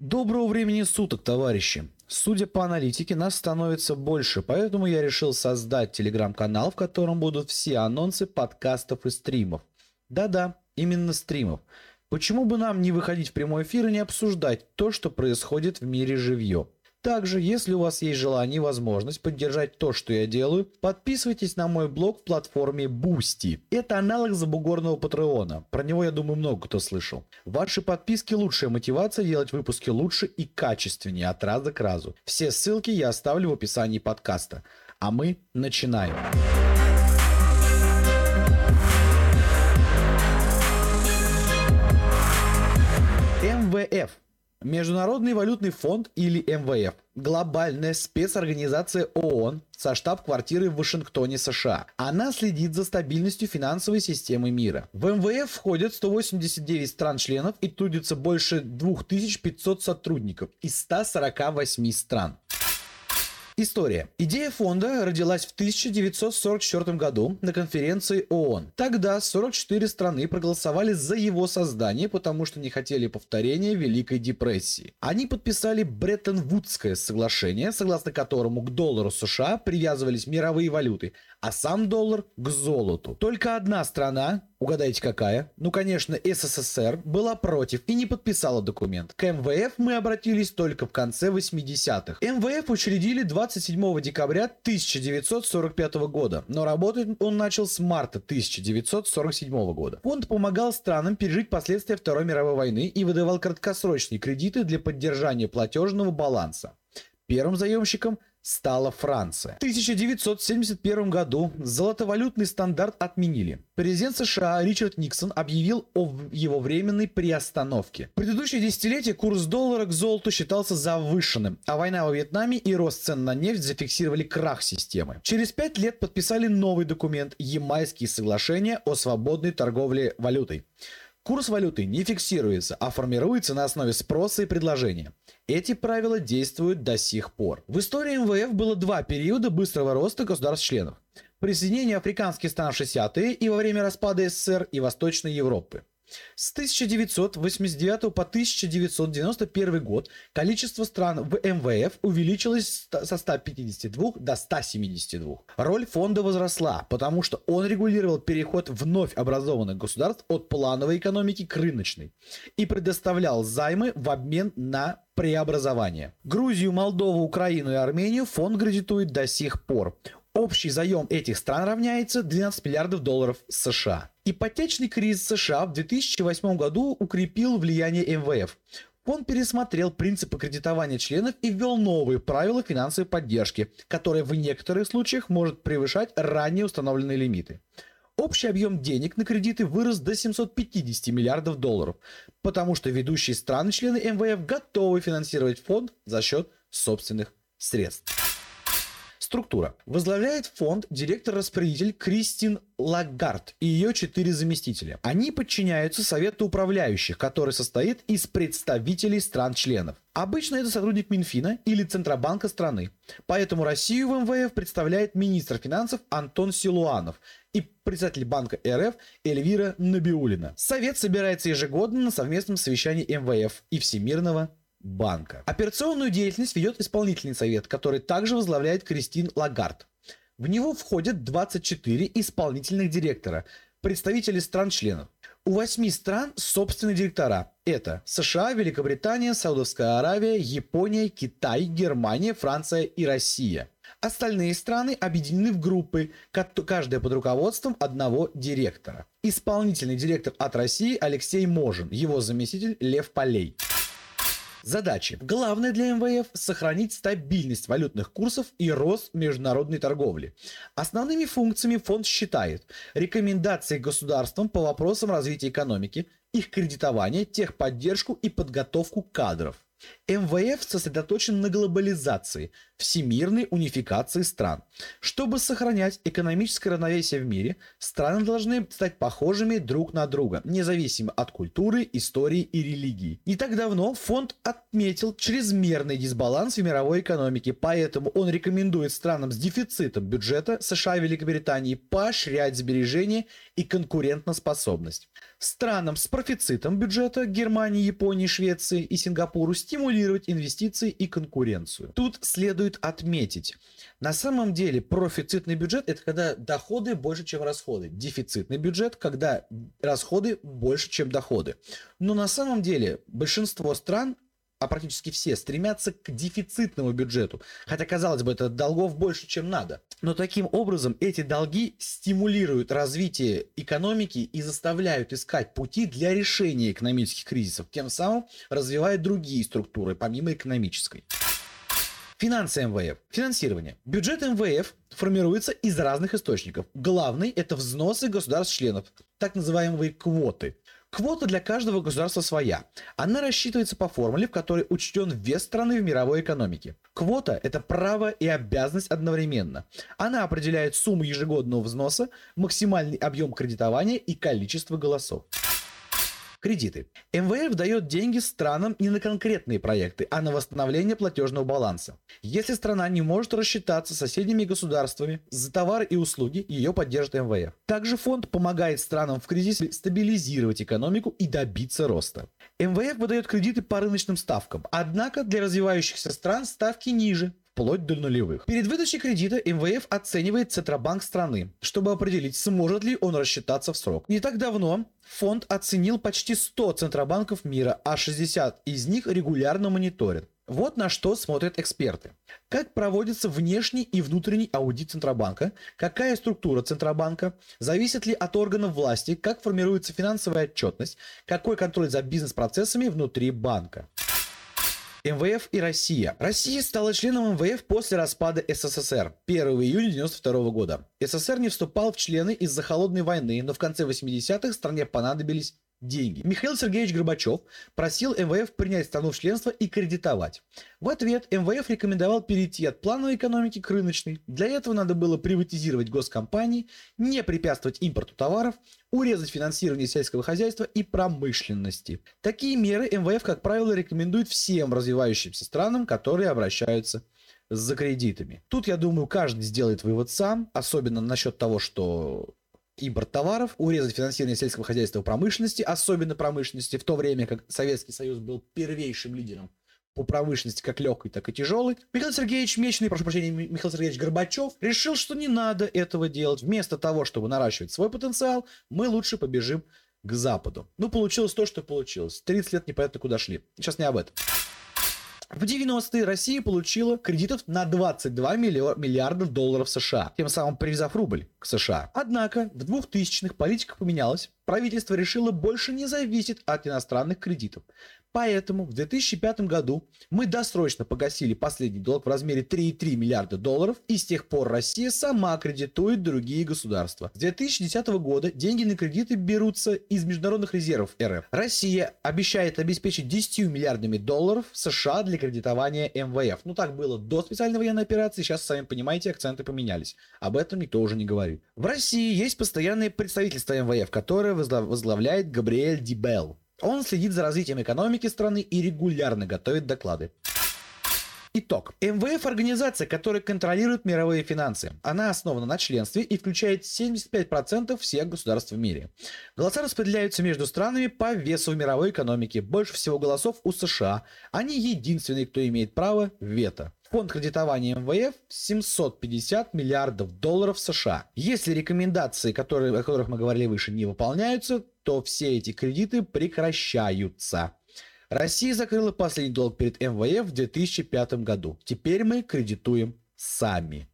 Доброго времени суток, товарищи! Судя по аналитике, нас становится больше, поэтому я решил создать телеграм-канал, в котором будут все анонсы подкастов и стримов. Да-да, именно стримов. Почему бы нам не выходить в прямой эфир и не обсуждать то, что происходит в мире живье? Также, если у вас есть желание и возможность поддержать то, что я делаю, подписывайтесь на мой блог в платформе Boosty. Это аналог забугорного Патреона. Про него, я думаю, много кто слышал. Ваши подписки – лучшая мотивация делать выпуски лучше и качественнее от раза к разу. Все ссылки я оставлю в описании подкаста. А мы начинаем. МВФ. Международный валютный фонд, или МВФ, глобальная спецорганизация ООН со штаб-квартирой в Вашингтоне, США. Она следит за стабильностью финансовой системы мира. В МВФ входят 189 стран-членов и трудится больше 2500 сотрудников из 148 стран. История. Идея фонда родилась в 1944 году на конференции ООН. Тогда 44 страны проголосовали за его создание, потому что не хотели повторения Великой депрессии. Они подписали Бреттон-Вудское соглашение, согласно которому к доллару США привязывались мировые валюты, а сам доллар к золоту. Только одна страна, угадайте какая, ну конечно СССР, была против и не подписала документ. К МВФ мы обратились только в конце 80-х. МВФ учредили 27 декабря 1945 года, но работать он начал с марта 1947 года. Фонд помогал странам пережить последствия Второй мировой войны и выдавал краткосрочные кредиты для поддержания платежного баланса. Первым заемщиком стала Франция. В 1971 году золотовалютный стандарт отменили. Президент США Ричард Никсон объявил о его временной приостановке. В предыдущие десятилетия курс доллара к золоту считался завышенным, а война во Вьетнаме и рост цен на нефть зафиксировали крах системы. Через 5 лет подписали новый документ – Ямайские соглашения о свободной торговле валютой. Курс валюты не фиксируется, а формируется на основе спроса и предложения. Эти правила действуют до сих пор. В истории МВФ было два периода быстрого роста государств-членов. Присоединение африканских стран в 60-е и во время распада СССР и Восточной Европы. С 1989 по 1991 год количество стран в МВФ увеличилось со 152 до 172. Роль фонда возросла, потому что он регулировал переход вновь образованных государств от плановой экономики к рыночной и предоставлял займы в обмен на преобразование. Грузию, Молдову, Украину и Армению фонд кредитует до сих пор. Общий заем этих стран равняется 12 миллиардов долларов США. Ипотечный кризис США в 2008 году укрепил влияние МВФ. Фонд пересмотрел принципы кредитования членов и ввел новые правила финансовой поддержки, которые в некоторых случаях может превышать ранее установленные лимиты. Общий объем денег на кредиты вырос до 750 миллиардов долларов, потому что ведущие страны-члены МВФ готовы финансировать фонд за счет собственных средств. Структура. Возглавляет фонд директор-распорядитель Кристин Лагард и ее 4 заместителя. Они подчиняются совету управляющих, который состоит из представителей стран-членов. Обычно это сотрудник Минфина или Центробанка страны. Поэтому Россию в МВФ представляет министр финансов Антон Силуанов и председатель Банка РФ Эльвира Набиуллина. Совет собирается ежегодно на совместном совещании МВФ и Всемирного банка. Операционную деятельность ведет исполнительный совет, который также возглавляет Кристин Лагард. В него входят 24 исполнительных директора, представители стран-членов. У 8 стран собственные директора. Это США, Великобритания, Саудовская Аравия, Япония, Китай, Германия, Франция и Россия. Остальные страны объединены в группы, каждая под руководством одного директора. Исполнительный директор от России Алексей Можин, его заместитель Лев Полей. Задачи. Главное для МВФ – сохранить стабильность валютных курсов и рост международной торговли. Основными функциями фонд считает рекомендации государствам по вопросам развития экономики, их кредитование, техподдержку и подготовку кадров. МВФ сосредоточен на глобализации, всемирной унификации стран. Чтобы сохранять экономическое равновесие в мире, страны должны стать похожими друг на друга, независимо от культуры, истории и религии. Не так давно фонд отметил чрезмерный дисбаланс в мировой экономике, поэтому он рекомендует странам с дефицитом бюджета США и Великобритании поощрять сбережения и конкурентоспособность. странам с профицитом бюджета — Германии, Японии, Швеции и Сингапуру — стимулировать инвестиции и конкуренцию. Тут следует отметить, на самом деле профицитный бюджет — это когда доходы больше, чем расходы. Дефицитный бюджет — когда расходы больше, чем доходы. Но на самом деле большинство стран, а практически все, стремятся к дефицитному бюджету. Хотя, казалось бы, это долгов больше, чем надо. Но таким образом эти долги стимулируют развитие экономики и заставляют искать пути для решения экономических кризисов, тем самым развивая другие структуры, помимо экономической. Финансы МВФ. Финансирование. Бюджет МВФ формируется из разных источников. Главный – это взносы государств-членов, так называемые квоты. Квота для каждого государства своя. Она рассчитывается по формуле, в которой учтен вес страны в мировой экономике. Квота – это право и обязанность одновременно. Она определяет сумму ежегодного взноса, максимальный объем кредитования и количество голосов. Кредиты. МВФ дает деньги странам не на конкретные проекты, а на восстановление платежного баланса. Если страна не может рассчитаться с соседними государствами за товары и услуги, ее поддержит МВФ. Также фонд помогает странам в кризисе стабилизировать экономику и добиться роста. МВФ выдает кредиты по рыночным ставкам, однако для развивающихся стран ставки ниже, вплоть до нулевых. Перед выдачей кредита МВФ оценивает Центробанк страны, чтобы определить, сможет ли он рассчитаться в срок. Не так давно фонд оценил почти 100 центробанков мира, а 60 из них регулярно мониторят. Вот на что смотрят эксперты. Как проводится внешний и внутренний аудит Центробанка, какая структура Центробанка, зависит ли от органов власти, как формируется финансовая отчетность, какой контроль за бизнес-процессами внутри банка. МВФ и Россия. Россия стала членом МВФ после распада СССР 1 июля 1992 года. СССР не вступал в члены из-за холодной войны, но в конце 80-х стране понадобились деньги. Михаил Сергеевич Горбачев просил МВФ принять страну в членство и кредитовать. В ответ МВФ рекомендовал перейти от плановой экономики к рыночной. Для этого надо было приватизировать госкомпании, не препятствовать импорту товаров, урезать финансирование сельского хозяйства и промышленности. Такие меры МВФ, как правило, рекомендует всем развивающимся странам, которые обращаются за кредитами. Тут, я думаю, каждый сделает вывод сам, особенно насчет того, что импорт товаров, урезать финансирование сельского хозяйства и промышленности, особенно промышленности, в то время как Советский Союз был первейшим лидером по промышленности, как легкой, так и тяжелой. Михаил Сергеевич Горбачев решил, что не надо этого делать. Вместо того, чтобы наращивать свой потенциал, мы лучше побежим к Западу. Ну, получилось то, что получилось. 30 лет непонятно куда шли. Сейчас не об этом. В 90-е Россия получила кредитов на 22 миллиардов долларов США, тем самым привязав рубль к США. Однако в 2000-х политика поменялась, правительство решило больше не зависеть от иностранных кредитов. Поэтому в 2005 году мы досрочно погасили последний долг в размере 3,3 миллиарда долларов, и с тех пор Россия сама кредитует другие государства. С 2010 года деньги на кредиты берутся из международных резервов РФ. Россия обещает обеспечить 10 миллиардами долларов США для кредитования МВФ. Ну так было до специальной военной операции, сейчас, сами понимаете, акценты поменялись. Об этом никто уже не говорит. В России есть постоянное представительство МВФ, которое возглавляет Габриэль Дибел. Он следит за развитием экономики страны и регулярно готовит доклады. Итог. МВФ – организация, которая контролирует мировые финансы. Она основана на членстве и включает 75% всех государств в мире. Голоса распределяются между странами по весу в мировой экономике. Больше всего голосов у США. Они единственные, кто имеет право вето. Фонд кредитования МВФ – 750 миллиардов долларов США. Если рекомендации, о которых мы говорили выше, не выполняются, то все эти кредиты прекращаются. Россия закрыла последний долг перед МВФ в 2005 году. Теперь мы кредитуем сами.